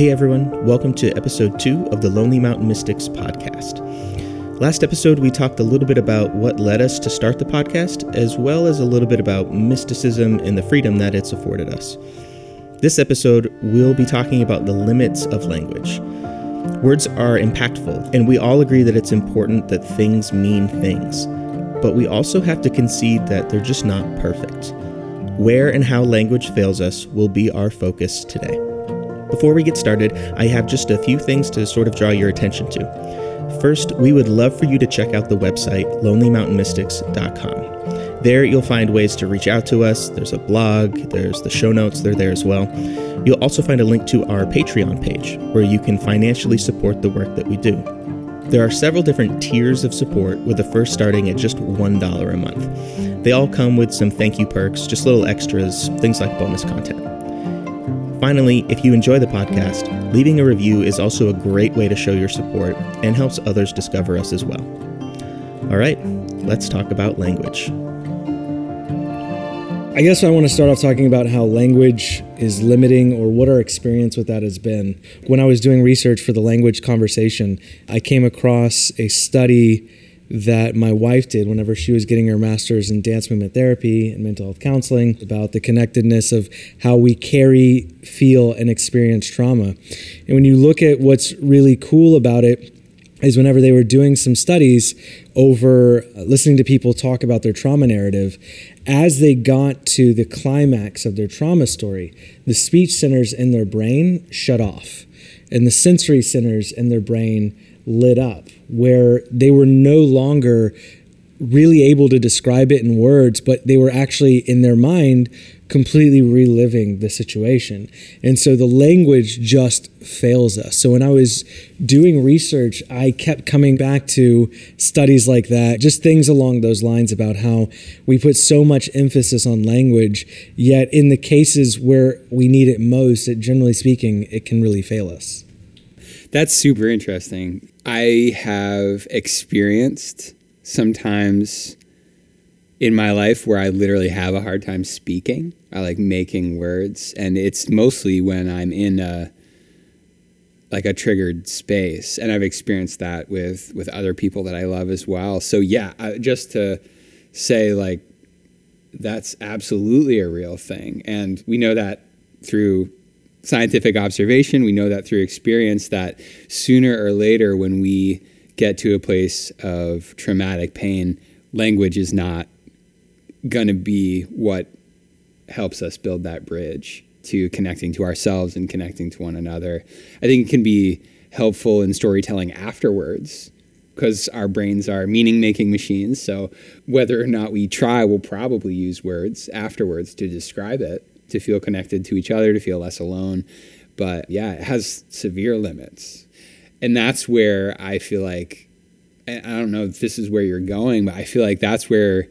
Hey everyone, welcome to episode 2 of the Lonely Mountain Mystics podcast. Last episode, we talked a little bit about what led us to start the podcast, as well as a little bit about mysticism and the freedom that it's afforded us. This episode, we'll be talking about the limits of language. Words are impactful, and we all agree that it's important that things mean things, but we also have to concede that they're just not perfect. Where and how language fails us will be our focus today. Before we get started, I have just a few things to sort of draw your attention to. First, we would love for you to check out the website, lonelymountainmystics.com. There you'll find ways to reach out to us. There's a blog, there's the show notes, they're there as well. You'll also find a link to our Patreon page, where you can financially support the work that we do. There are several different tiers of support, with the first starting at just $1 a month. They all come with some thank you perks, just little extras, things like bonus content. Finally, if you enjoy the podcast, leaving a review is also a great way to show your support and helps others discover us as well. All right, let's talk about language. I guess I want to start off talking about how language is limiting, or what our experience with that has been. When I was doing research for the language conversation, I came across a study that my wife did whenever she was getting her master's in dance movement therapy and mental health counseling, about the connectedness of how we carry, feel, and experience trauma. And when you look at what's really cool about it is whenever they were doing some studies over listening to people talk about their trauma narrative, as they got to the climax of their trauma story, the speech centers in their brain shut off and the sensory centers in their brain lit up, where they were no longer really able to describe it in words, but they were actually in their mind completely reliving the situation. And so the language just fails us. So when I was doing research, I kept coming back to studies like that, just things along those lines about how we put so much emphasis on language, yet in the cases where we need it most, it, generally speaking, it can really fail us. That's super interesting. I have experienced sometimes in my life where I literally have a hard time speaking. I like making words, and it's mostly when I'm in a triggered space. And I've experienced that with other people that I love as well. So yeah, just to say, like, that's absolutely a real thing, and we know that through scientific observation, we know that through experience, that sooner or later when we get to a place of traumatic pain, language is not going to be what helps us build that bridge to connecting to ourselves and connecting to one another. I think it can be helpful in storytelling afterwards, because our brains are meaning-making machines. So whether or not we try, we'll probably use words afterwards to describe it, to feel connected to each other, to feel less alone. But yeah, it has severe limits. And that's where I feel like, I don't know if this is where you're going, but I feel like that's where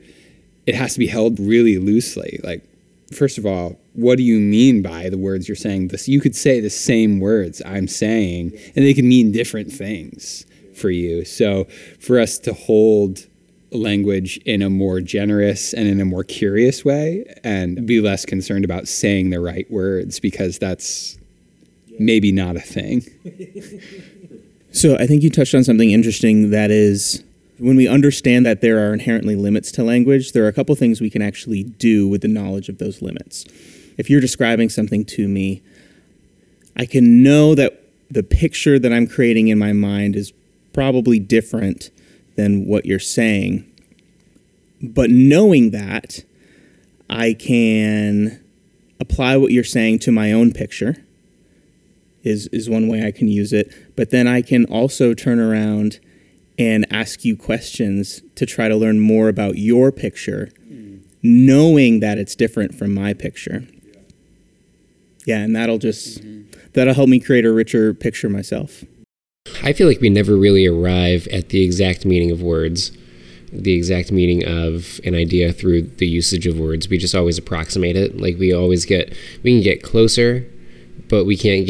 it has to be held really loosely. Like, first of all, what do you mean by the words you're saying? You could say the same words I'm saying, and they can mean different things for you. So for us to hold language in a more generous and in a more curious way, and be less concerned about saying the right words, because that's maybe not a thing. So I think you touched on something interesting, that is, when we understand that there are inherently limits to language, there are a couple things we can actually do with the knowledge of those limits. If you're describing something to me, I can know that the picture that I'm creating in my mind is probably different than what you're saying. But knowing that, I can apply what you're saying to my own picture is one way I can use it. But then I can also turn around and ask you questions to try to learn more about your picture, knowing that it's different from my picture. Yeah, and that'll help me create a richer picture myself. I feel like we never really arrive at the exact meaning of words, the exact meaning of an idea through the usage of words. We just always approximate it. Like, we can get closer, but we can't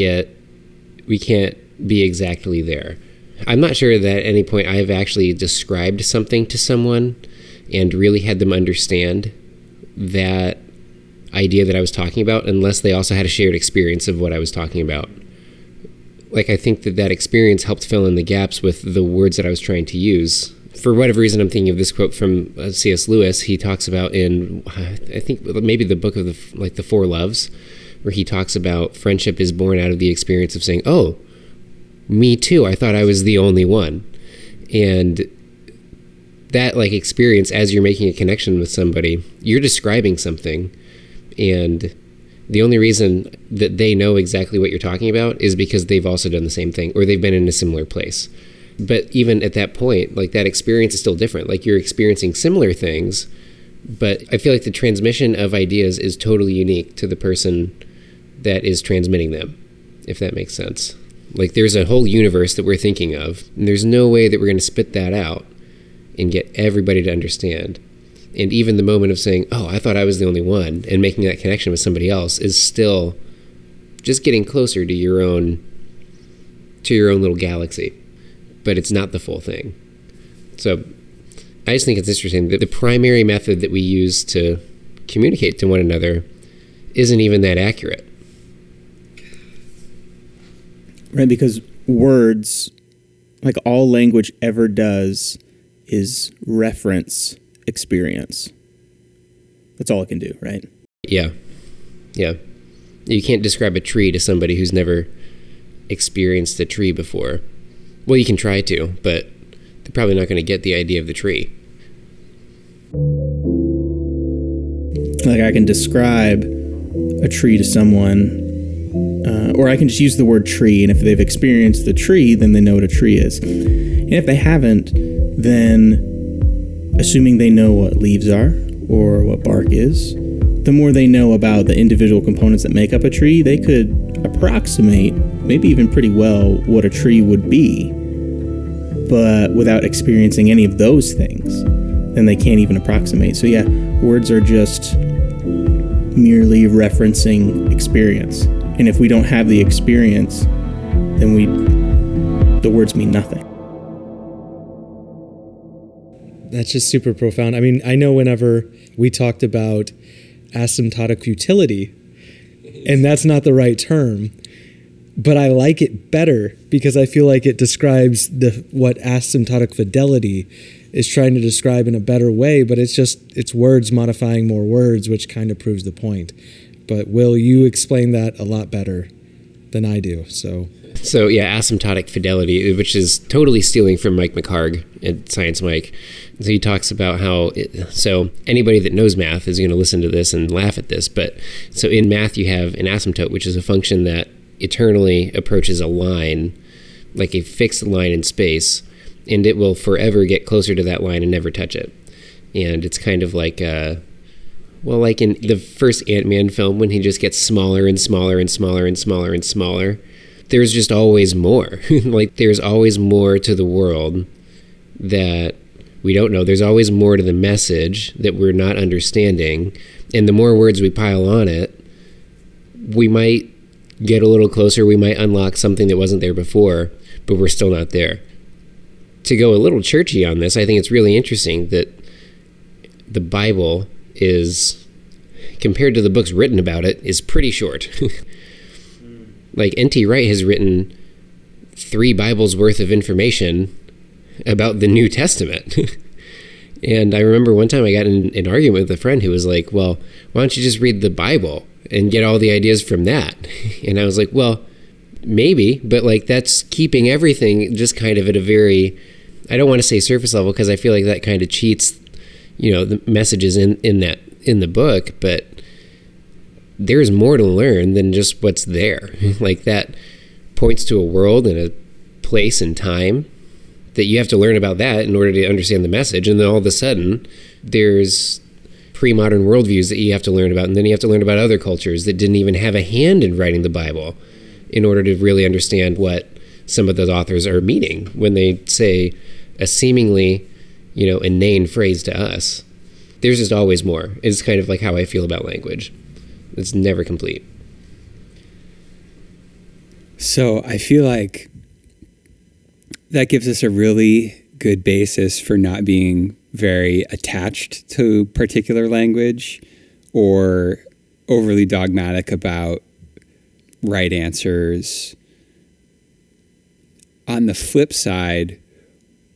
be exactly there. I'm not sure that at any point I have actually described something to someone and really had them understand that idea that I was talking about, unless they also had a shared experience of what I was talking about. like, I think that that experience helped fill in the gaps with the words that I was trying to use. For whatever reason, I'm thinking of this quote from C.S. Lewis. He talks about in, I think, maybe the book of the Four Loves, where he talks about friendship is born out of the experience of saying, oh, me too, I thought I was the only one. And that, like, experience, as you're making a connection with somebody, you're describing something, and the only reason that they know exactly what you're talking about is because they've also done the same thing, or they've been in a similar place. But even at that point, like, that experience is still different. Like, you're experiencing similar things, but I feel like the transmission of ideas is totally unique to the person that is transmitting them, if that makes sense. Like, there's a whole universe that we're thinking of, and there's no way that we're going to spit that out and get everybody to understand. And even the moment of saying, oh, I thought I was the only one, and making that connection with somebody else is still just getting closer to your own little galaxy. But it's not the full thing. So I just think it's interesting that the primary method that we use to communicate to one another isn't even that accurate. Right, because words, like all language ever does, is reference experience. That's all it can do, right? Yeah. You can't describe a tree to somebody who's never experienced a tree before. Well, you can try to, but they're probably not going to get the idea of the tree. Like, I can describe a tree to someone, or I can just use the word tree, and if they've experienced the tree, then they know what a tree is. And if they haven't, then, assuming they know what leaves are or what bark is, the more they know about the individual components that make up a tree, they could approximate, maybe even pretty well, what a tree would be. But without experiencing any of those things, then they can't even approximate. So yeah, words are just merely referencing experience. And if we don't have the experience, then the words mean nothing. That's just super profound. I mean, I know whenever we talked about asymptotic utility, and that's not the right term, but I like it better because I feel like it describes what asymptotic fidelity is trying to describe in a better way, but it's words modifying more words, which kind of proves the point. But Will, you explain that a lot better than I do, so... So yeah, asymptotic fidelity, which is totally stealing from Mike McHarg at Science Mike. So he talks about so anybody that knows math is going to listen to this and laugh at this. But so in math, you have an asymptote, which is a function that eternally approaches a line, like a fixed line in space, and it will forever get closer to that line and never touch it. And it's kind of like like in the first Ant-Man film, when he just gets smaller and smaller and smaller and smaller and smaller. There's just always more. Like, there's always more to the world that we don't know. There's always more to the message that we're not understanding. And the more words we pile on it, we might get a little closer. We might unlock something that wasn't there before, but we're still not there. To go a little churchy on this, I think it's really interesting that the Bible is, compared to the books written about it, is pretty short. Like, N.T. Wright has written 3 Bibles worth of information about the New Testament. And I remember one time I got in an argument with a friend who was like, well, why don't you just read the Bible and get all the ideas from that? And I was like, well, maybe, but like, that's keeping everything just kind of at a very, I don't want to say surface level, because I feel like that kind of cheats, you know, the messages in the book, but there's more to learn than just what's there. Like, that points to a world and a place and time that you have to learn about that in order to understand the message. And then all of a sudden, there's pre-modern worldviews that you have to learn about. And then you have to learn about other cultures that didn't even have a hand in writing the Bible in order to really understand what some of those authors are meaning when they say a seemingly, you know, inane phrase to us. There's just always more. It's kind of like how I feel about language. It's never complete. So I feel like that gives us a really good basis for not being very attached to particular language or overly dogmatic about right answers On the flip side,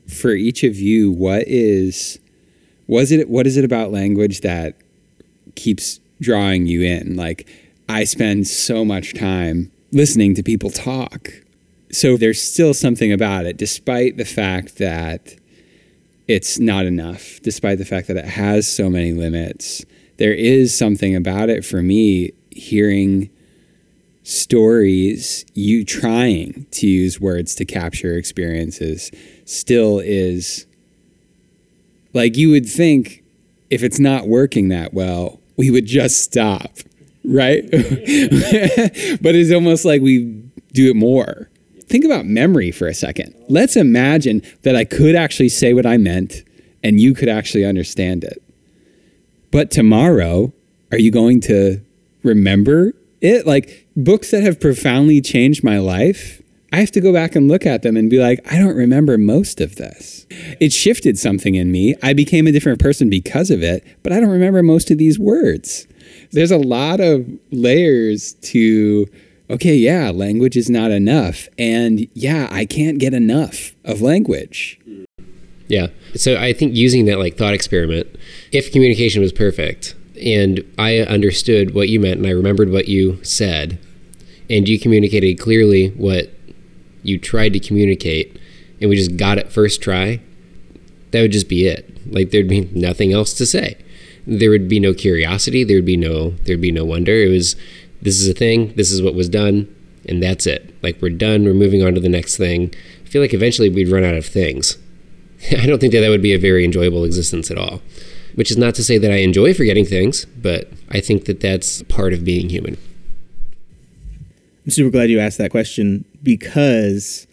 for each of you, what is it about language that keeps drawing you in? Like, I spend so much time listening to people talk. So there's still something about it, despite the fact that it's not enough, despite the fact that it has so many limits. There is something about it for me, hearing stories, you trying to use words to capture experiences still is, like, you would think if it's not working that well, we would just stop, right? But it's almost like we do it more. Think about memory for a second. Let's imagine that I could actually say what I meant and you could actually understand it. But tomorrow, are you going to remember it? Like, books that have profoundly changed my life, I have to go back and look at them and be like, I don't remember most of this. It shifted something in me. I became a different person because of it, but I don't remember most of these words. There's a lot of layers to, okay, yeah, language is not enough. And yeah, I can't get enough of language. Yeah. So I think using that like thought experiment, if communication was perfect and I understood what you meant and I remembered what you said and you communicated clearly what you tried to communicate and we just got it first try, that would just be it. Like, there'd be nothing else to say. There would be no curiosity. There'd be no wonder. It was, this is a thing, this is what was done, and that's it. Like, we're done, we're moving on to the next thing. I feel like eventually we'd run out of things. I don't think that would be a very enjoyable existence at all, which is not to say that I enjoy forgetting things, but I think that that's part of being human. I'm super glad you asked that question, because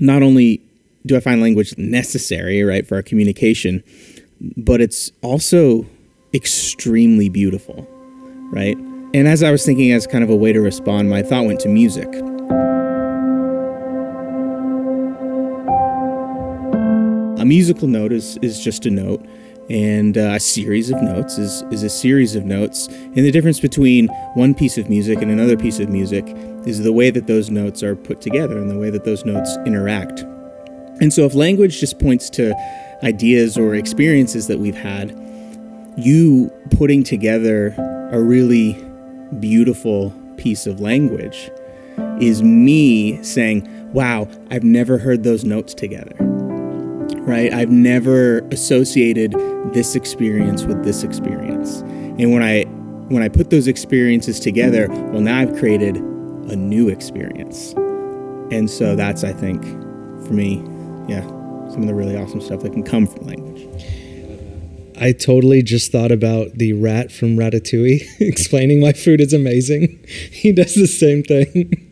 not only do I find language necessary, right, for our communication, but it's also extremely beautiful, right? And as I was thinking as kind of a way to respond, my thought went to music. A musical note is just a note, and a series of notes is a series of notes. And the difference between one piece of music and another piece of music is the way that those notes are put together and the way that those notes interact. And so if language just points to ideas or experiences that we've had, you putting together a really beautiful piece of language is me saying, wow, I've never heard those notes together. Right? I've never associated this experience with this experience. And when I put those experiences together, well, now I've created a new experience. And so that's, I think, for me, yeah, some of the really awesome stuff that can come from language. I totally just thought about the rat from Ratatouille explaining why food is amazing. He does the same thing.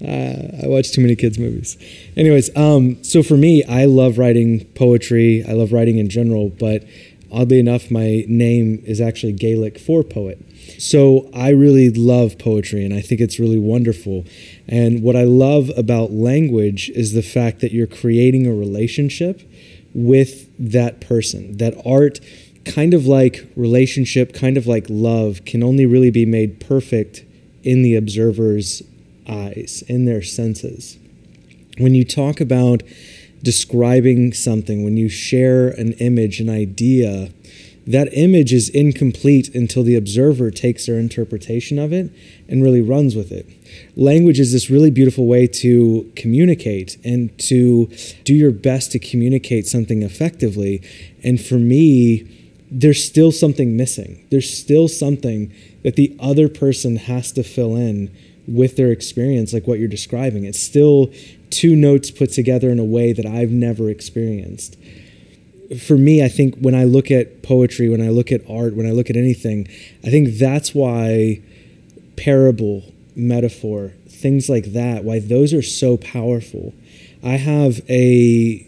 I watch too many kids' movies. Anyways, so for me, I love writing poetry. I love writing in general, but oddly enough, my name is actually Gaelic for poet. So I really love poetry, and I think it's really wonderful. And what I love about language is the fact that you're creating a relationship with that person. That art, kind of like relationship, kind of like love, can only really be made perfect in the observer's eyes, in their senses. When you talk about describing something, when you share an image, an idea, that image is incomplete until the observer takes their interpretation of it and really runs with it. Language is this really beautiful way to communicate and to do your best to communicate something effectively. And for me, there's still something missing. There's still something that the other person has to fill in with their experience, like what you're describing. It's still two notes put together in a way that I've never experienced. For me, I think when I look at poetry, when I look at art, when I look at anything, I think that's why parable, metaphor, things like that, why those are so powerful. I have a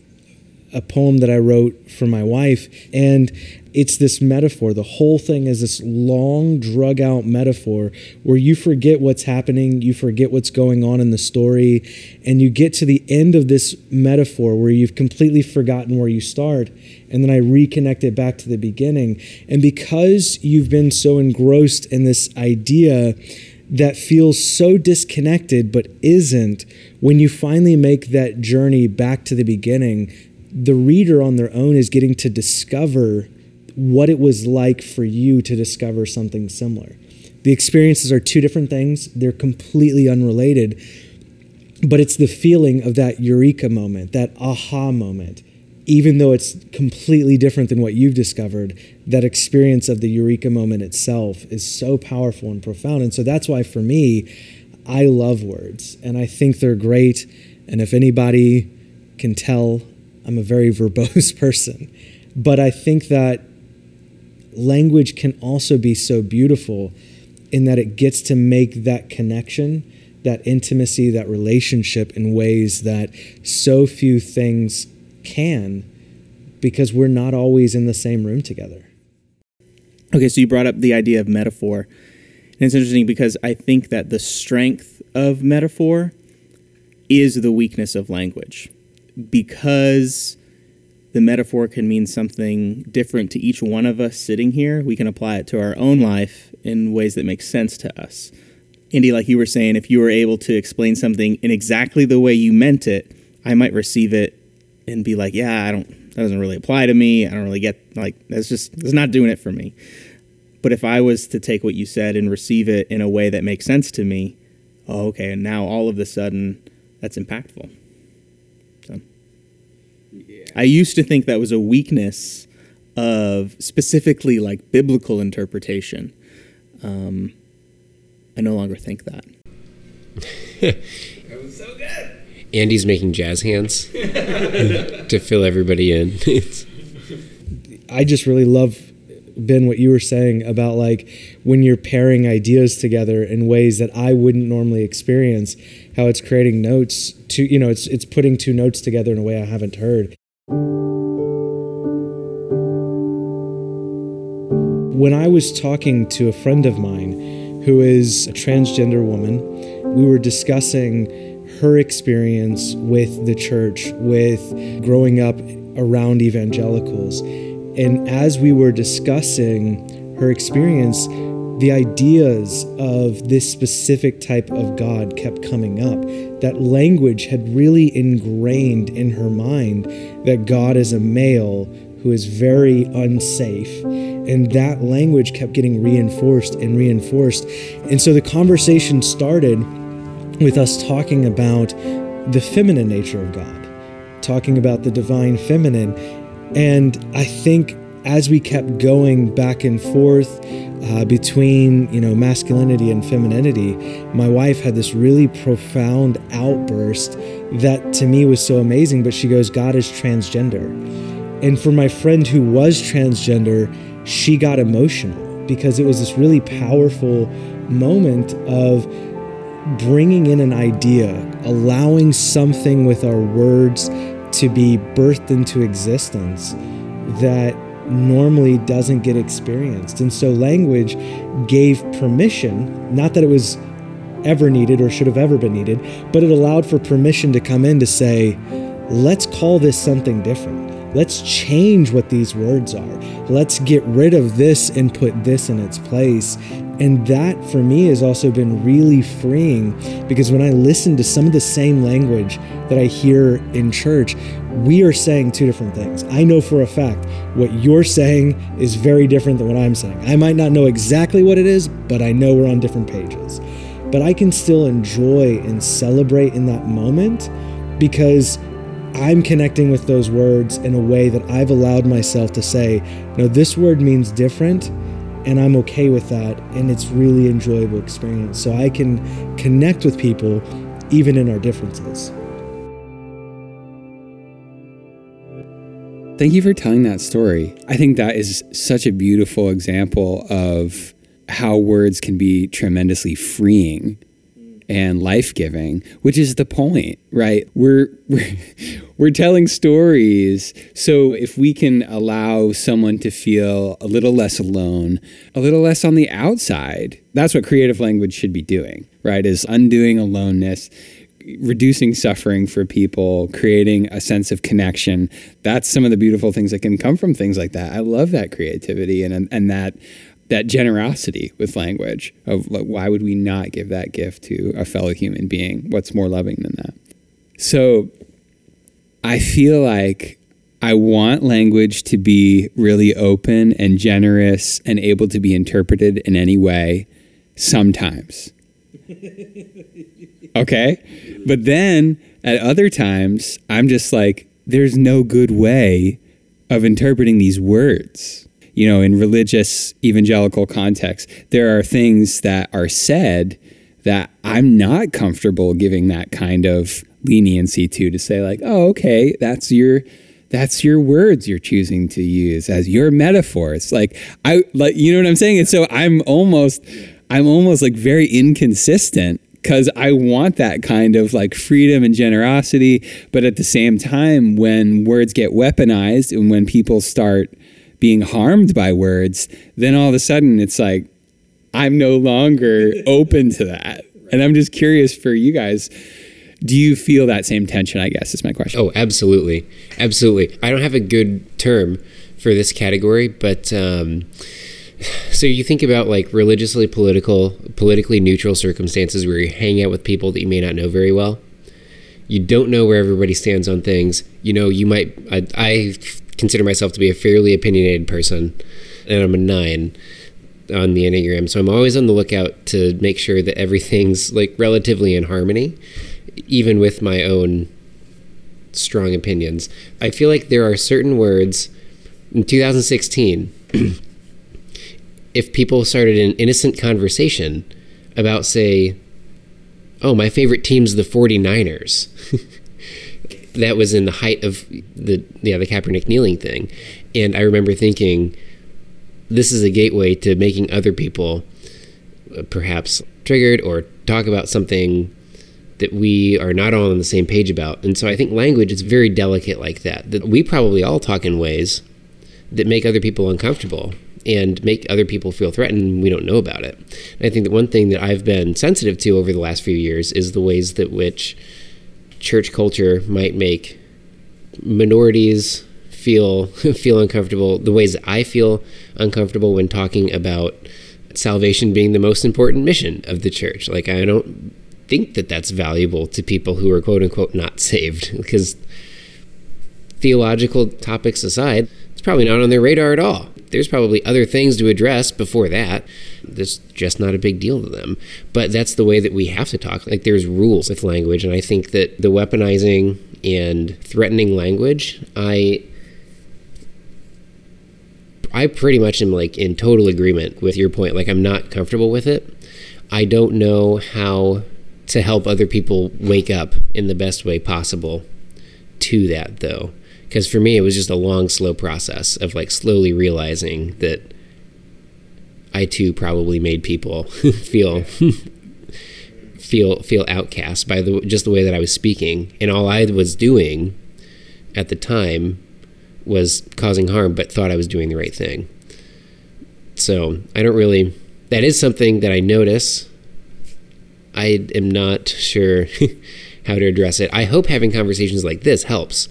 poem that I wrote for my wife, and it's this metaphor. The whole thing is this long, drug-out metaphor where you forget what's happening, you forget what's going on in the story, and you get to the end of this metaphor where you've completely forgotten where you start, and then I reconnect it back to the beginning. And because you've been so engrossed in this idea, that feels so disconnected but isn't, when you finally make that journey back to the beginning, the reader on their own is getting to discover what it was like for you to discover something similar. The experiences are two different things. They're completely unrelated, but it's the feeling of that eureka moment, that aha moment, even though it's completely different than what you've discovered. That experience of the eureka moment itself is so powerful and profound. And so that's why, for me, I love words and I think they're great. And if anybody can tell, I'm a very verbose person, but I think that language can also be so beautiful in that it gets to make that connection, that intimacy, that relationship in ways that so few things can, because we're not always in the same room together. Okay, so you brought up the idea of metaphor. And it's interesting because I think that the strength of metaphor is the weakness of language, because the metaphor can mean something different to each one of us sitting here. We can apply it to our own life in ways that make sense to us. Indy, like you were saying, if you were able to explain something in exactly the way you meant it, I might receive it and be like, yeah, that doesn't really apply to me. I don't really get, it's not doing it for me. But if I was to take what you said and receive it in a way that makes sense to me, oh, okay, and now all of a sudden that's impactful. I used to think that was a weakness of specifically like biblical interpretation. I no longer think that. That was so good. Andy's making jazz hands to fill everybody in. I just really love, Ben, what you were saying about like when you're pairing ideas together in ways that I wouldn't normally experience, how it's creating notes to, you know, it's putting two notes together in a way I haven't heard. When I was talking to a friend of mine who is a transgender woman, we were discussing her experience with the church, with growing up around evangelicals. And as we were discussing her experience, the ideas of this specific type of God kept coming up. That language had really ingrained in her mind that God is a male who is very unsafe. And that language kept getting reinforced and reinforced. And so the conversation started with us talking about the feminine nature of God, talking about the divine feminine. And I think as we kept going back and forth between, you know, masculinity and femininity, my wife had this really profound outburst that to me was so amazing. But she goes, God is transgender. And for my friend who was transgender, she got emotional because it was this really powerful moment of bringing in an idea, allowing something with our words to be birthed into existence that normally doesn't get experienced. And so language gave permission, not that it was ever needed or should have ever been needed, but it allowed for permission to come in to say, let's call this something different. Let's change what these words are. Let's get rid of this and put this in its place. And that for me has also been really freeing, because when I listen to some of the same language that I hear in church, we are saying two different things. I know for a fact what you're saying is very different than what I'm saying. I might not know exactly what it is, but I know we're on different pages. But I can still enjoy and celebrate in that moment because I'm connecting with those words in a way that I've allowed myself to say, no, this word means different, and I'm okay with that, and it's really an enjoyable experience. So I can connect with people even in our differences. Thank you for telling that story. I think that is such a beautiful example of how words can be tremendously freeing and life-giving, which is the point, right? We're telling stories. So if we can allow someone to feel a little less alone, a little less on the outside, that's what creative language should be doing, right? Is undoing aloneness, reducing suffering for people, creating a sense of connection. That's some of the beautiful things that can come from things like that. I love that creativity and that that generosity with language of like, why would we not give that gift to a fellow human being? What's more loving than that? So I feel like I want language to be really open and generous and able to be interpreted in any way sometimes. Okay? But then at other times, I'm just like, there's no good way of interpreting these words. You know, in religious evangelical context, there are things that are said that I'm not comfortable giving that kind of leniency to say like, oh, okay, that's your words you're choosing to use as your metaphors. Like, I like, you know what I'm saying? And so I'm almost like very inconsistent because I want that kind of like freedom and generosity. But at the same time, when words get weaponized and when people start being harmed by words, then all of a sudden it's like, I'm no longer open to that. And I'm just curious for you guys, do you feel that same tension, I guess, is my question. Oh, absolutely. Absolutely. I don't have a good term for this category, but so you think about like religiously politically neutral circumstances where you hang out with people that you may not know very well. You don't know where everybody stands on things. You know, you might, I consider myself to be a fairly opinionated person, and I'm a 9 on the Enneagram, so I'm always on the lookout to make sure that everything's like relatively in harmony, even with my own strong opinions. I feel like there are certain words in 2016, if people started an innocent conversation about, say, oh, my favorite team's the 49ers. That was in the height of the Kaepernick kneeling thing. And I remember thinking, this is a gateway to making other people perhaps triggered or talk about something that we are not all on the same page about. And so I think language is very delicate like that we probably all talk in ways that make other people uncomfortable and make other people feel threatened and we don't know about it. And I think that one thing that I've been sensitive to over the last few years is the ways that which church culture might make minorities feel uncomfortable, the ways that I feel uncomfortable when talking about salvation being the most important mission of the church. Like, I don't think that that's valuable to people who are quote-unquote not saved, because theological topics aside, it's probably not on their radar at all. There's probably other things to address before that. That's just not a big deal to them. But that's the way that we have to talk. Like, there's rules with language, and I think that the weaponizing and threatening language, I pretty much am like in total agreement with your point. Like, I'm not comfortable with it. I don't know how to help other people wake up in the best way possible to that, though. Because for me, it was just a long, slow process of like slowly realizing that I too probably made people feel outcast by just the way that I was speaking, and all I was doing at the time was causing harm, but thought I was doing the right thing. So I don't really. That is something that I notice. I am not sure how to address it. I hope having conversations like this helps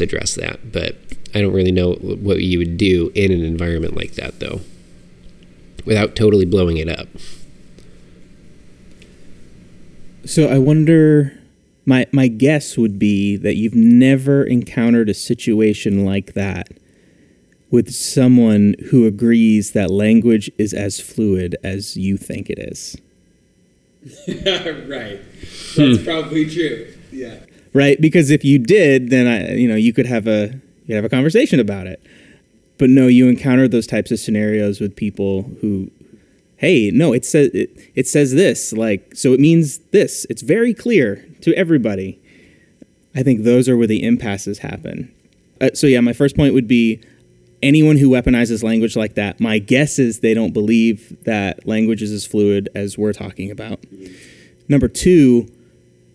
address that, but I don't really know what you would do in an environment like that, though, without totally blowing it up. So I wonder, my guess would be that you've never encountered a situation like that with someone who agrees that language is as fluid as you think it is. Right. That's probably true. Yeah. Right, because if you did, then you could have a conversation about it. But no, you encounter those types of scenarios with people who, hey, no, it says this, like, so it means this. It's very clear to everybody. I think those are where the impasses happen. So my first point would be anyone who weaponizes language like that. My guess is they don't believe that language is as fluid as we're talking about. Number two,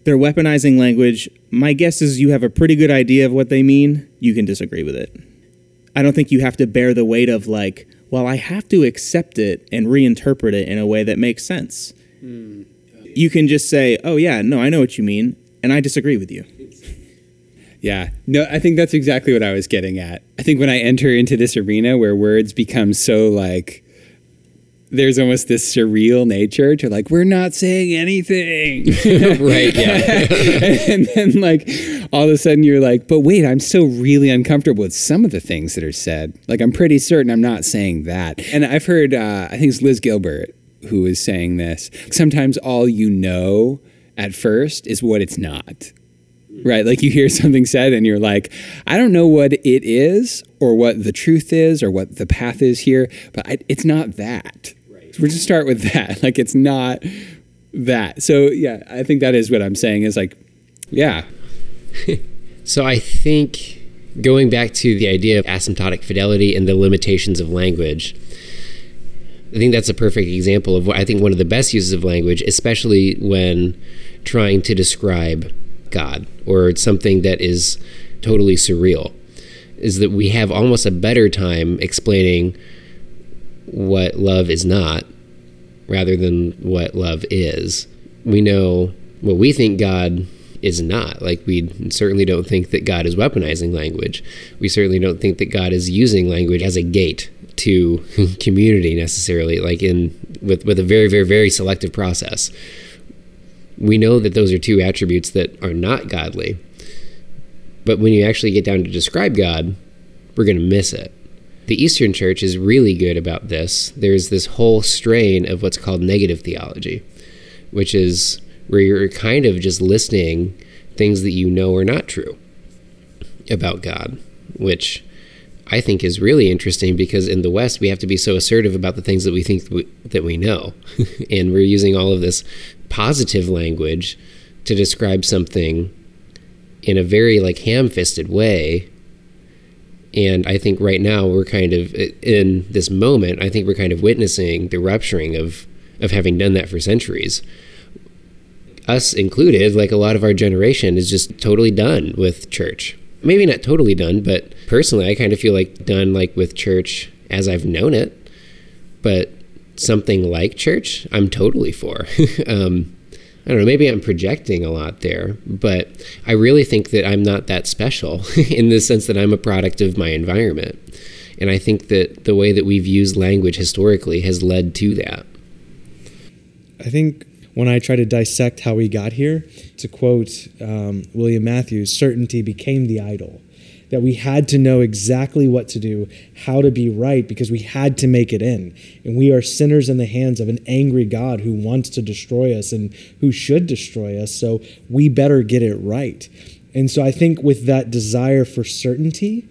they're weaponizing language. My guess is you have a pretty good idea of what they mean. You can disagree with it. I don't think you have to bear the weight of like, well, I have to accept it and reinterpret it in a way that makes sense. Mm. You can just say, oh, yeah, no, I know what you mean, and I disagree with you. Yeah, no, I think that's exactly what I was getting at. I think when I enter into this arena where words become so like there's almost this surreal nature to like, we're not saying anything. Right, yeah. And then like, all of a sudden you're like, but wait, I'm still really uncomfortable with some of the things that are said. Like, I'm pretty certain I'm not saying that. And I've heard, I think it's Liz Gilbert who is saying this. Sometimes all you know at first is what it's not. Right, like you hear something said and you're like, I don't know what it is or what the truth is or what the path is here, but it's not that. Right. So we'll just start with that. Like, it's not that. So, yeah, I think that is what I'm saying is like, yeah. So I think going back to the idea of asymptotic fidelity and the limitations of language, I think that's a perfect example of what I think one of the best uses of language, especially when trying to describe God or something that is totally surreal, is that we have almost a better time explaining what love is not rather than what love is. We know what we think God is not. Like, we certainly don't think that God is weaponizing language. We certainly don't think that God is using language as a gate to community necessarily, like with a very, very, very selective process. We know that those are two attributes that are not godly. But when you actually get down to describe God, we're going to miss it. The Eastern Church is really good about this. There's this whole strain of what's called negative theology, which is where you're kind of just listing things that you know are not true about God, which I think is really interesting because in the West, we have to be so assertive about the things that we think that we know. And we're using all of this positive language to describe something in a very like ham-fisted way. And I think right now we're kind of in this moment, I think we're kind of witnessing the rupturing of having done that for centuries. Us included, like a lot of our generation is just totally done with church. Maybe not totally done, but personally, I kind of feel like done like with church as I've known it. But something like church, I'm totally for. I don't know, maybe I'm projecting a lot there, but I really think that I'm not that special in the sense that I'm a product of my environment. And I think that the way that we've used language historically has led to that. I think when I try to dissect how we got here, to quote William Matthews, certainty became the idol, that we had to know exactly what to do, how to be right, because we had to make it in. And we are sinners in the hands of an angry God who wants to destroy us and who should destroy us, so we better get it right. And so I think with that desire for certainty,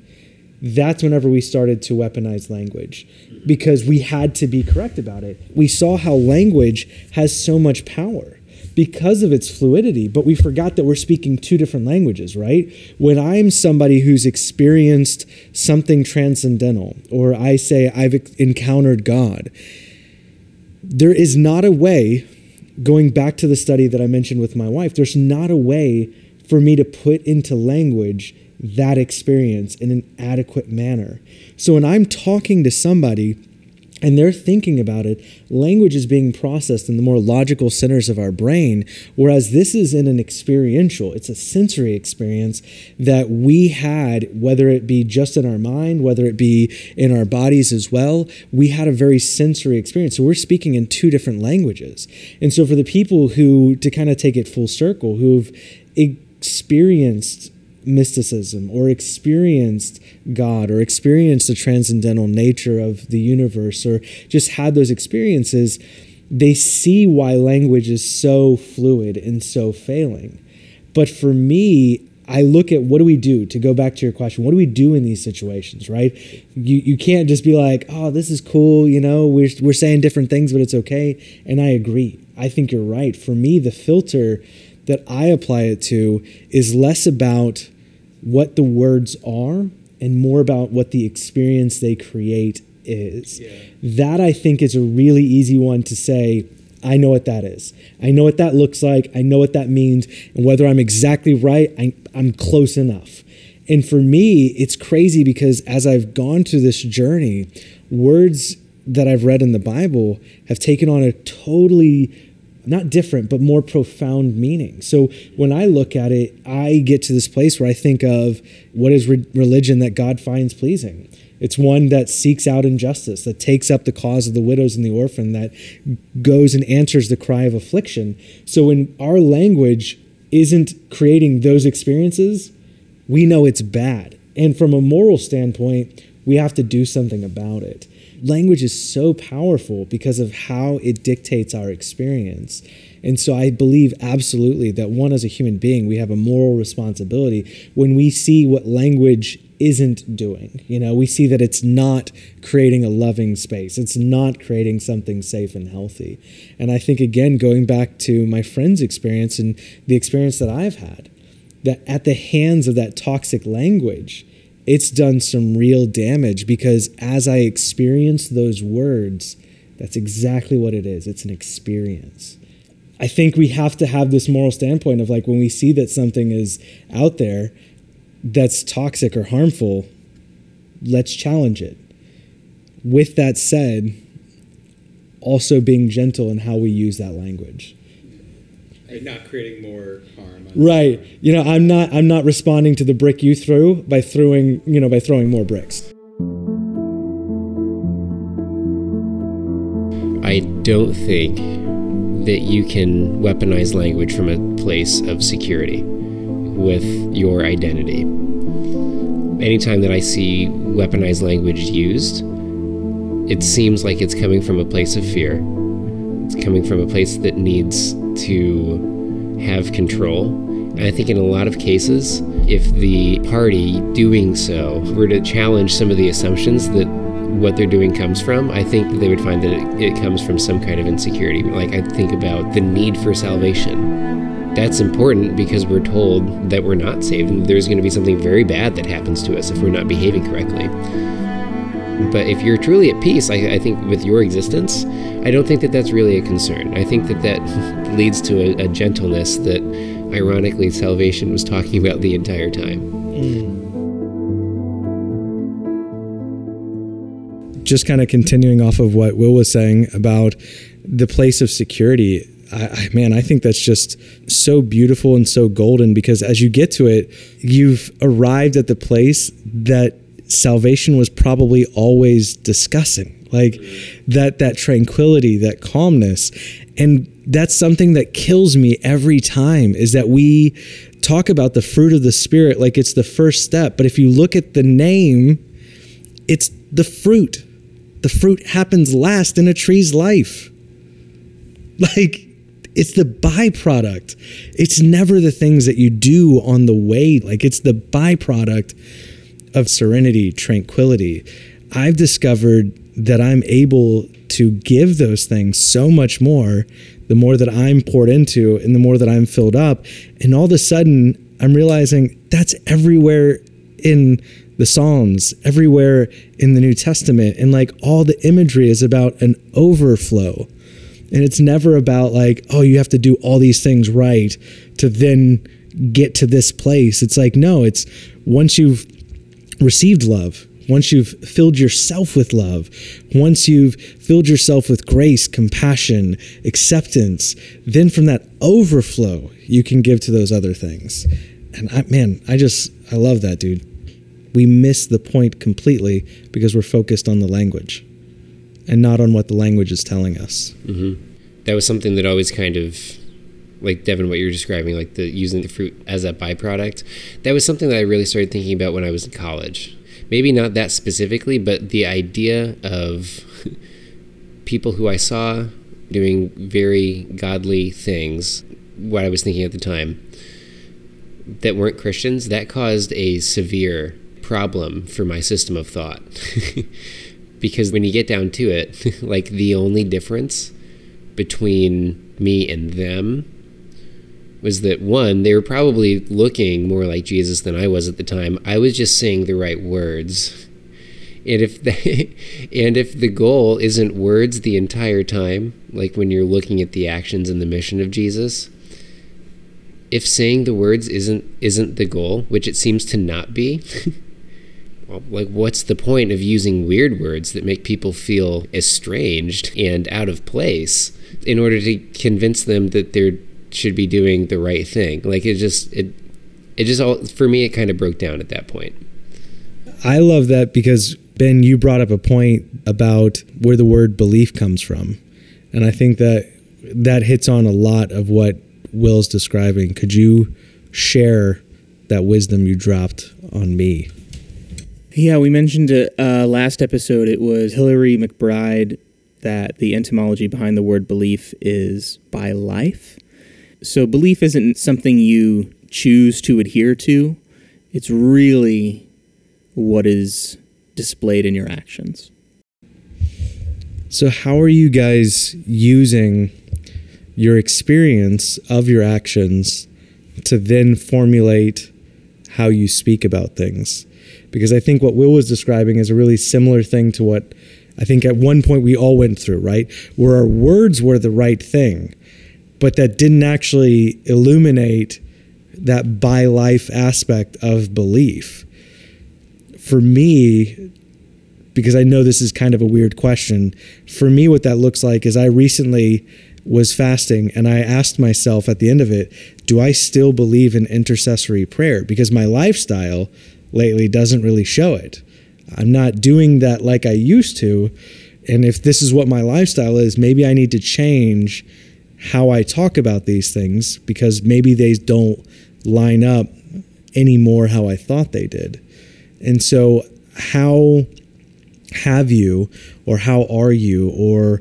that's whenever we started to weaponize language because we had to be correct about it. We saw how language has so much power because of its fluidity, but we forgot that we're speaking two different languages, right? When I'm somebody who's experienced something transcendental, or I say I've encountered God, there is not a way, going back to the study that I mentioned with my wife, there's not a way for me to put into language that experience in an adequate manner. So when I'm talking to somebody and they're thinking about it, language is being processed in the more logical centers of our brain, whereas this is in an experiential, it's a sensory experience that we had, whether it be just in our mind, whether it be in our bodies as well, we had a very sensory experience. So we're speaking in two different languages. And so for the people who, to kind of take it full circle, who've experienced mysticism or experienced God or experienced the transcendental nature of the universe or just had those experiences, they see why language is so fluid and so failing. But for me, I look at what do we do, to go back to your question, what do we do in these situations, right? You can't just be like, oh, this is cool, you know, we're saying different things, but it's okay. And I agree. I think you're right. For me, the filter that I apply it to is less about what the words are and more about what the experience they create is. Yeah. That I think is a really easy one to say, I know what that is. I know what that looks like. I know what that means. And whether I'm exactly right, I'm close enough. And for me, it's crazy because as I've gone through this journey, words that I've read in the Bible have taken on a totally not different, but more profound meaning. So when I look at it, I get to this place where I think of what is religion that God finds pleasing? It's one that seeks out injustice, that takes up the cause of the widows and the orphan, that goes and answers the cry of affliction. So when our language isn't creating those experiences, we know it's bad. And from a moral standpoint, we have to do something about it. Language is so powerful because of how it dictates our experience. And so I believe absolutely that one, as a human being, we have a moral responsibility when we see what language isn't doing. You know, we see that it's not creating a loving space. It's not creating something safe and healthy. And I think, again, going back to my friend's experience and the experience that I've had, that at the hands of that toxic language, it's done some real damage, because as I experience those words, that's exactly what it is. It's an experience. I think we have to have this moral standpoint of, like, when we see that something is out there that's toxic or harmful, let's challenge it. With that said, also being gentle in how we use that language. And not creating more harm. Right. You know, I'm not responding to the brick you threw by throwing more bricks. I don't think that you can weaponize language from a place of security with your identity. Anytime that I see weaponized language used, it seems like it's coming from a place of fear. It's coming from a place that needs to have control. And I think in a lot of cases, if the party doing so were to challenge some of the assumptions that what they're doing comes from, I think that they would find that it comes from some kind of insecurity. Like, I think about the need for salvation. That's important because we're told that we're not saved and there's going to be something very bad that happens to us if we're not behaving correctly. But if you're truly at peace, I think, with your existence, I don't think that that's really a concern. I think that that leads to a gentleness that, ironically, salvation was talking about the entire time. Just kind of continuing off of what Will was saying about the place of security, I think that's just so beautiful and so golden, because as you get to it, you've arrived at the place that salvation was probably always discussing, like that tranquility, that calmness. And that's something that kills me every time, is that we talk about the fruit of the Spirit like it's the first step. But if you look at the name, it's the fruit. The fruit happens last in a tree's life. Like, it's the byproduct. It's never the things that you do on the way. Like, it's the byproduct of serenity, tranquility. I've discovered that I'm able to give those things so much more, the more that I'm poured into and the more that I'm filled up. And all of a sudden, I'm realizing that's everywhere in the Psalms, everywhere in the New Testament. And like, all the imagery is about an overflow. And it's never about like, oh, you have to do all these things right to then get to this place. It's like, no, it's once you've received love, once you've filled yourself with love, once you've filled yourself with grace, compassion, acceptance, then from that overflow, you can give to those other things. And I love that, dude. We miss the point completely because we're focused on the language and not on what the language is telling us. Mm-hmm. That was something that always kind of, like, Devin, what you're describing, like the using the fruit as a byproduct, that was something that I really started thinking about when I was in college. Maybe not that specifically, but the idea of people who I saw doing very godly things, what I was thinking at the time, that weren't Christians, that caused a severe problem for my system of thought. Because when you get down to it, like, the only difference between me and them was that, one, they were probably looking more like Jesus than I was at the time. I was just saying the right words. And if the goal isn't words the entire time, like when you're looking at the actions and the mission of Jesus, if saying the words isn't the goal, which it seems to not be, like, what's the point of using weird words that make people feel estranged and out of place in order to convince them that they're should be doing the right thing? Like, it just all, for me, it kind of broke down at that point. I love that, because Ben, you brought up a point about where the word belief comes from. And I think that hits on a lot of what Will's describing. Could you share that wisdom you dropped on me? Yeah, we mentioned it last episode. It was Hillary McBride that the etymology behind the word belief is by life. So belief isn't something you choose to adhere to. It's really what is displayed in your actions. So how are you guys using your experience of your actions to then formulate how you speak about things? Because I think what Will was describing is a really similar thing to what I think at one point we all went through, right? Where our words were the right thing, but that didn't actually illuminate that by life aspect of belief. For me, because I know this is kind of a weird question, for me what that looks like is I recently was fasting and I asked myself at the end of it, do I still believe in intercessory prayer? Because my lifestyle lately doesn't really show it. I'm not doing that like I used to. And if this is what my lifestyle is, maybe I need to change how I talk about these things, because maybe they don't line up anymore how I thought they did. And so how have you, or how are you, or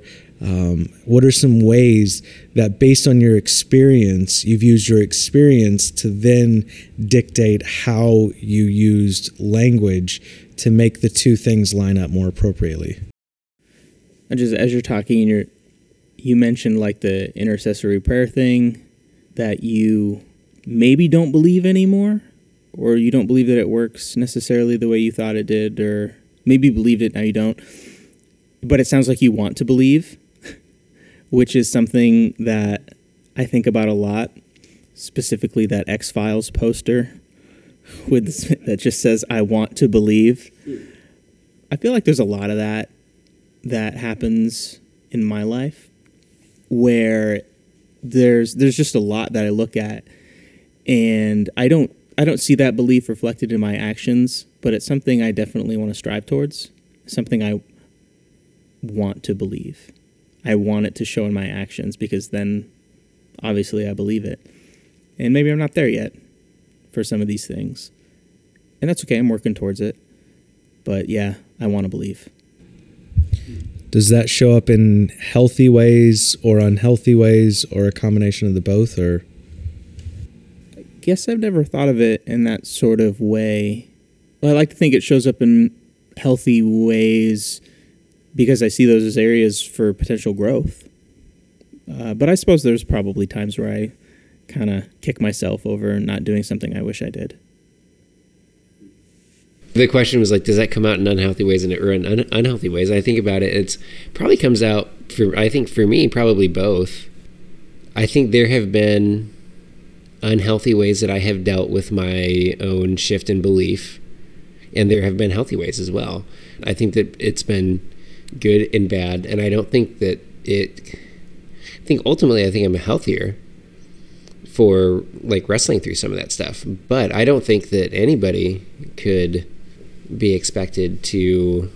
what are some ways that based on your experience, you've used your experience to then dictate how you used language to make the two things line up more appropriately? And just as you're talking, you mentioned like the intercessory prayer thing that you maybe don't believe anymore, or you don't believe that it works necessarily the way you thought it did, or maybe you believed it, now you don't. But it sounds like you want to believe, which is something that I think about a lot, specifically that X-Files poster with that just says, I want to believe. I feel like there's a lot of that happens in my life, where there's just a lot that I look at, and I don't see that belief reflected in my actions, but it's something I definitely want to strive towards, something I want to believe. I want it to show in my actions, because then obviously I believe it. And maybe I'm not there yet for some of these things. And that's okay, I'm working towards it. But yeah, I want to believe. Does that show up in healthy ways or unhealthy ways, or a combination of the both? Or I guess I've never thought of it in that sort of way. Well, I like to think it shows up in healthy ways, because I see those as areas for potential growth. But I suppose there's probably times where I kind of kick myself over not doing something I wish I did. The question was like, does that come out in unhealthy ways or in unhealthy ways? I think about it, it's probably comes out, for me, probably both. I think there have been unhealthy ways that I have dealt with my own shift in belief, and there have been healthy ways as well. I think that it's been good and bad, and I don't think that I think ultimately I think I'm healthier for like wrestling through some of that stuff, but I don't think that anybody could be expected to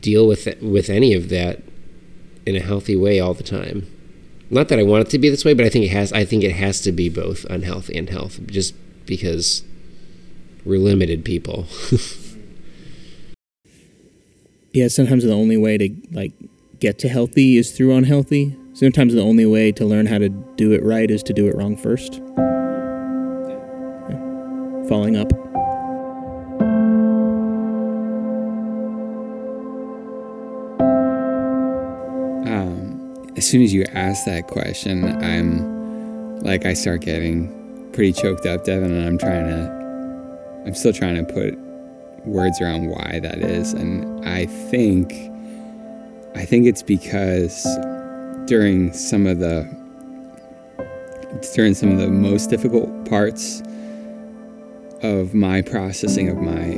deal with any of that in a healthy way all the time. Not that I want it to be this way, but I think it has to be both unhealth and health, just because we're limited people. Yeah, sometimes the only way to like get to healthy is through unhealthy. Sometimes the only way to learn how to do it right is to do it wrong first. Yeah. Falling up. As soon as you ask that question, I start getting pretty choked up, Devin, and I'm still trying to put words around why that is. And I think it's because during some of the most difficult parts of my processing of my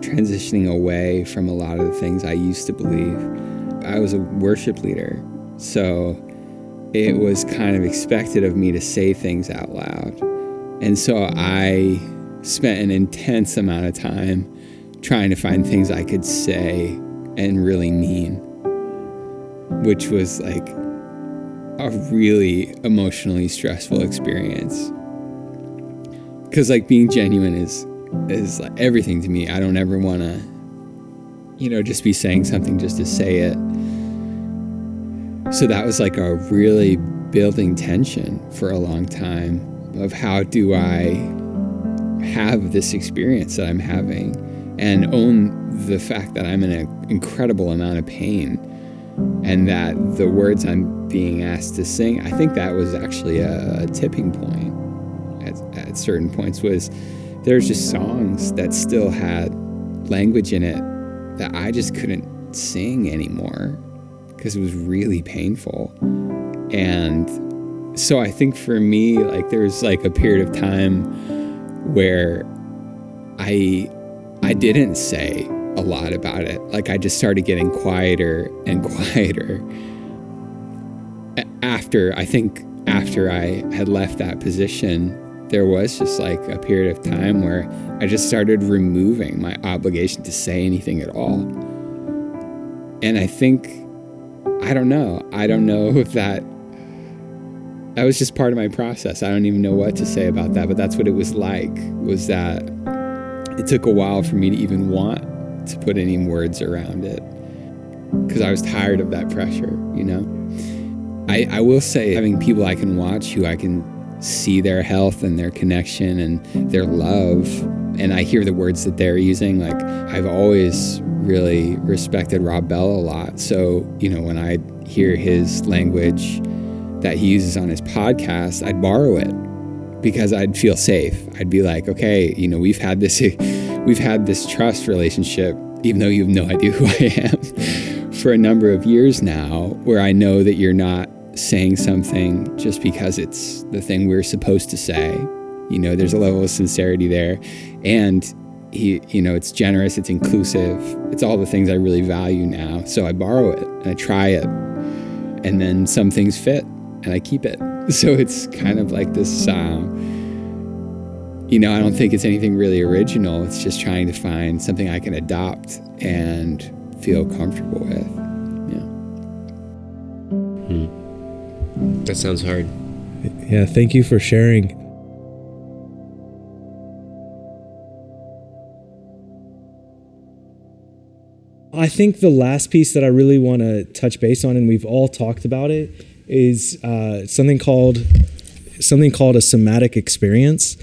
transitioning away from a lot of the things I used to believe, I was a worship leader, so it was kind of expected of me to say things out loud. And so I spent an intense amount of time trying to find things I could say and really mean, which was like a really emotionally stressful experience. Because like being genuine is like everything to me. I don't ever want to, just be saying something just to say it. So that was like a really building tension for a long time of how do I have this experience that I'm having and own the fact that I'm in an incredible amount of pain and that the words I'm being asked to sing, I think that was actually a tipping point at certain points, was there's just songs that still had language in it that I just couldn't sing anymore because it was really painful. And so I think for me, like there's like a period of time where I didn't say a lot about it. Like I just started getting quieter and quieter after I had left that position. There was just like a period of time where I just started removing my obligation to say anything at all. And I think, I don't know if that was just part of my process. I don't even know what to say about that, but that's what it was like, was that it took a while for me to even want to put any words around it because I was tired of that pressure, I will say having people I can watch who I can see their health and their connection and their love, and I hear the words that they're using. Like I've always really respected Rob Bell a lot. So, when I hear his language that he uses on his podcast, I'd borrow it because I'd feel safe. I'd be like, okay, we've had this trust relationship, even though you have no idea who I am, for a number of years now, where I know that you're not saying something just because it's the thing we're supposed to say. There's a level of sincerity there, and he, it's generous, it's inclusive, it's all the things I really value now. So I borrow it and I try it, and then some things fit and I keep it. So it's kind of like this, I don't think it's anything really original. It's just trying to find something I can adopt and feel comfortable with. Yeah. That sounds hard. Yeah, thank you for sharing. I think the last piece that I really want to touch base on, and we've all talked about it, is something called a somatic experience.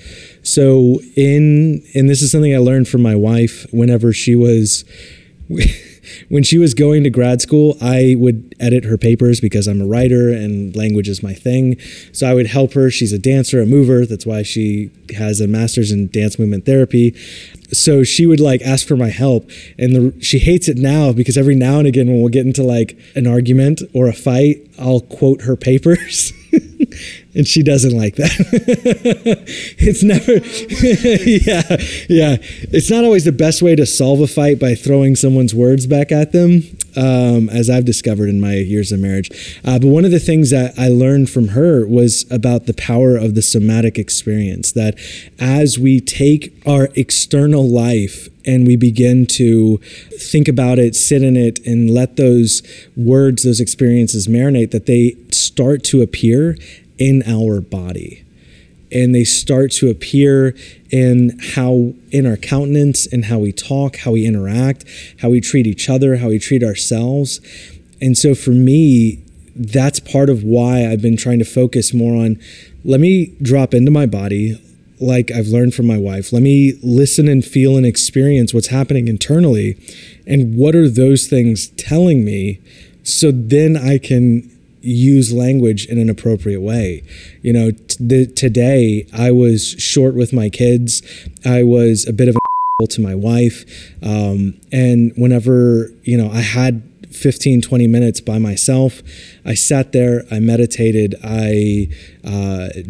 So and this is something I learned from my wife whenever she was when she was going to grad school. I would edit her papers because I'm a writer and language is my thing. So I would help her. She's a dancer, a mover. That's why she has a master's in dance movement therapy. So she would like ask for my help, and she hates it now because every now and again when we'll get into like an argument or a fight, I'll quote her papers. And she doesn't like that. It's never, yeah. It's not always the best way to solve a fight by throwing someone's words back at them, as I've discovered in my years of marriage. But one of the things that I learned from her was about the power of the somatic experience, that as we take our external life and we begin to think about it, sit in it, and let those words, those experiences marinate, that they start to appear in our body. And they start to appear in our countenance, and how we talk, how we interact, how we treat each other, how we treat ourselves. And so for me, that's part of why I've been trying to focus more on, let me drop into my body, like I've learned from my wife. Let me listen and feel and experience what's happening internally, and what are those things telling me, so then I can use language in an appropriate way. Today I was short with my kids. I was a bit of an asshole to my wife. And whenever, I had 15, 20 minutes by myself, I sat there, I meditated, I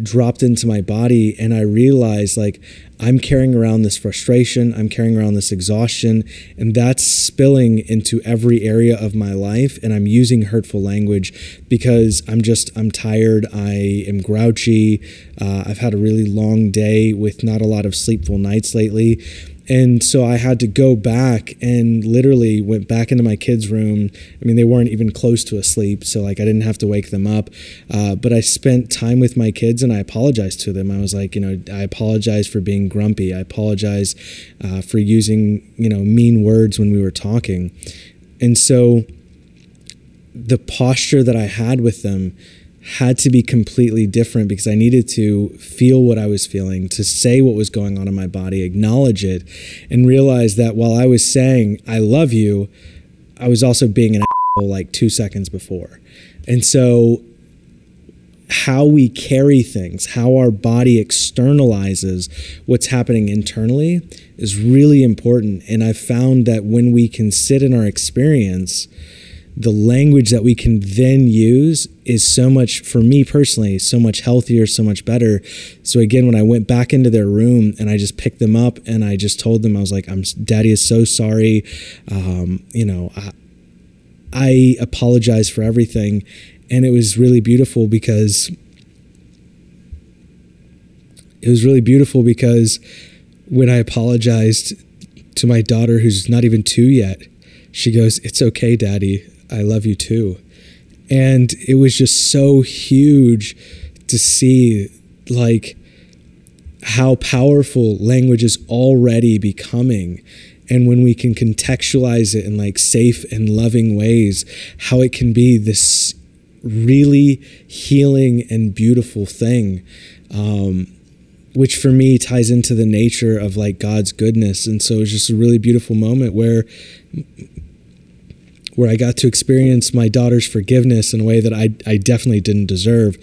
dropped into my body, and I realized like I'm carrying around this frustration, I'm carrying around this exhaustion, and that's spilling into every area of my life. And I'm using hurtful language because I'm tired, I am grouchy, I've had a really long day with not a lot of sleepful nights lately. And so I had to go back and literally went back into my kids' room. I mean, they weren't even close to asleep, so like I didn't have to wake them up. But I spent time with my kids and I apologized to them. I was like, you know, I apologize for being grumpy. I apologize for using, you know, mean words when we were talking. And so the posture that I had with them had to be completely different because I needed to feel what I was feeling, to say what was going on in my body, acknowledge it, and realize that while I was saying, I love you, I was also being an asshole like 2 seconds before. And so how we carry things, how our body externalizes what's happening internally is really important. And I've found that when we can sit in our experience, the language that we can then use is so much, for me personally, so much healthier, so much better. So again, when I went back into their room and I just picked them up and I just told them, I was like, Daddy is so sorry. You know, I apologize for everything. And it was really beautiful because when I apologized to my daughter, who's not even 2 yet, she goes, "It's okay, Daddy. I love you too." And it was just so huge to see like how powerful language is already becoming. And when we can contextualize it in like safe and loving ways, how it can be this really healing and beautiful thing, which for me ties into the nature of like God's goodness. And so it was just a really beautiful moment where I got to experience my daughter's forgiveness in a way that I definitely didn't deserve.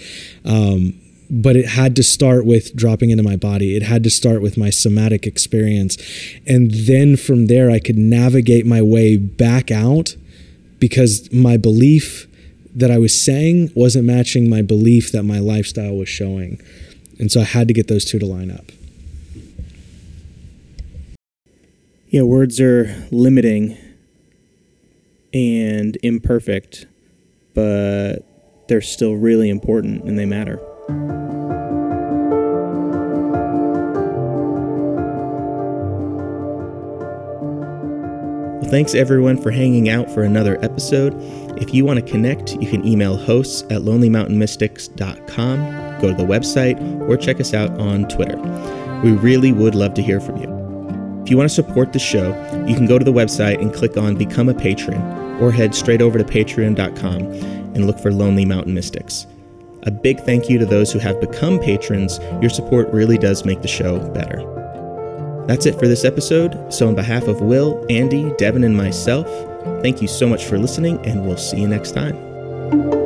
But it had to start with dropping into my body. It had to start with my somatic experience. And then from there, I could navigate my way back out because my belief that I was saying wasn't matching my belief that my lifestyle was showing. And so I had to get those two to line up. Yeah, words are limiting and imperfect, but they're still really important and they matter. Well, thanks everyone for hanging out for another episode. If you want to connect, you can email hosts at lonelymountainmystics.com, go to the website, or check us out on Twitter. We really would love to hear from you. If you want to support the show, you can go to the website and click on Become a Patron, or head straight over to patreon.com and look for Lonely Mountain Mystics. A big thank you to those who have become patrons. Your support really does make the show better. That's it for this episode. So on behalf of Will, Andy, Devin, and myself, thank you so much for listening, and we'll see you next time.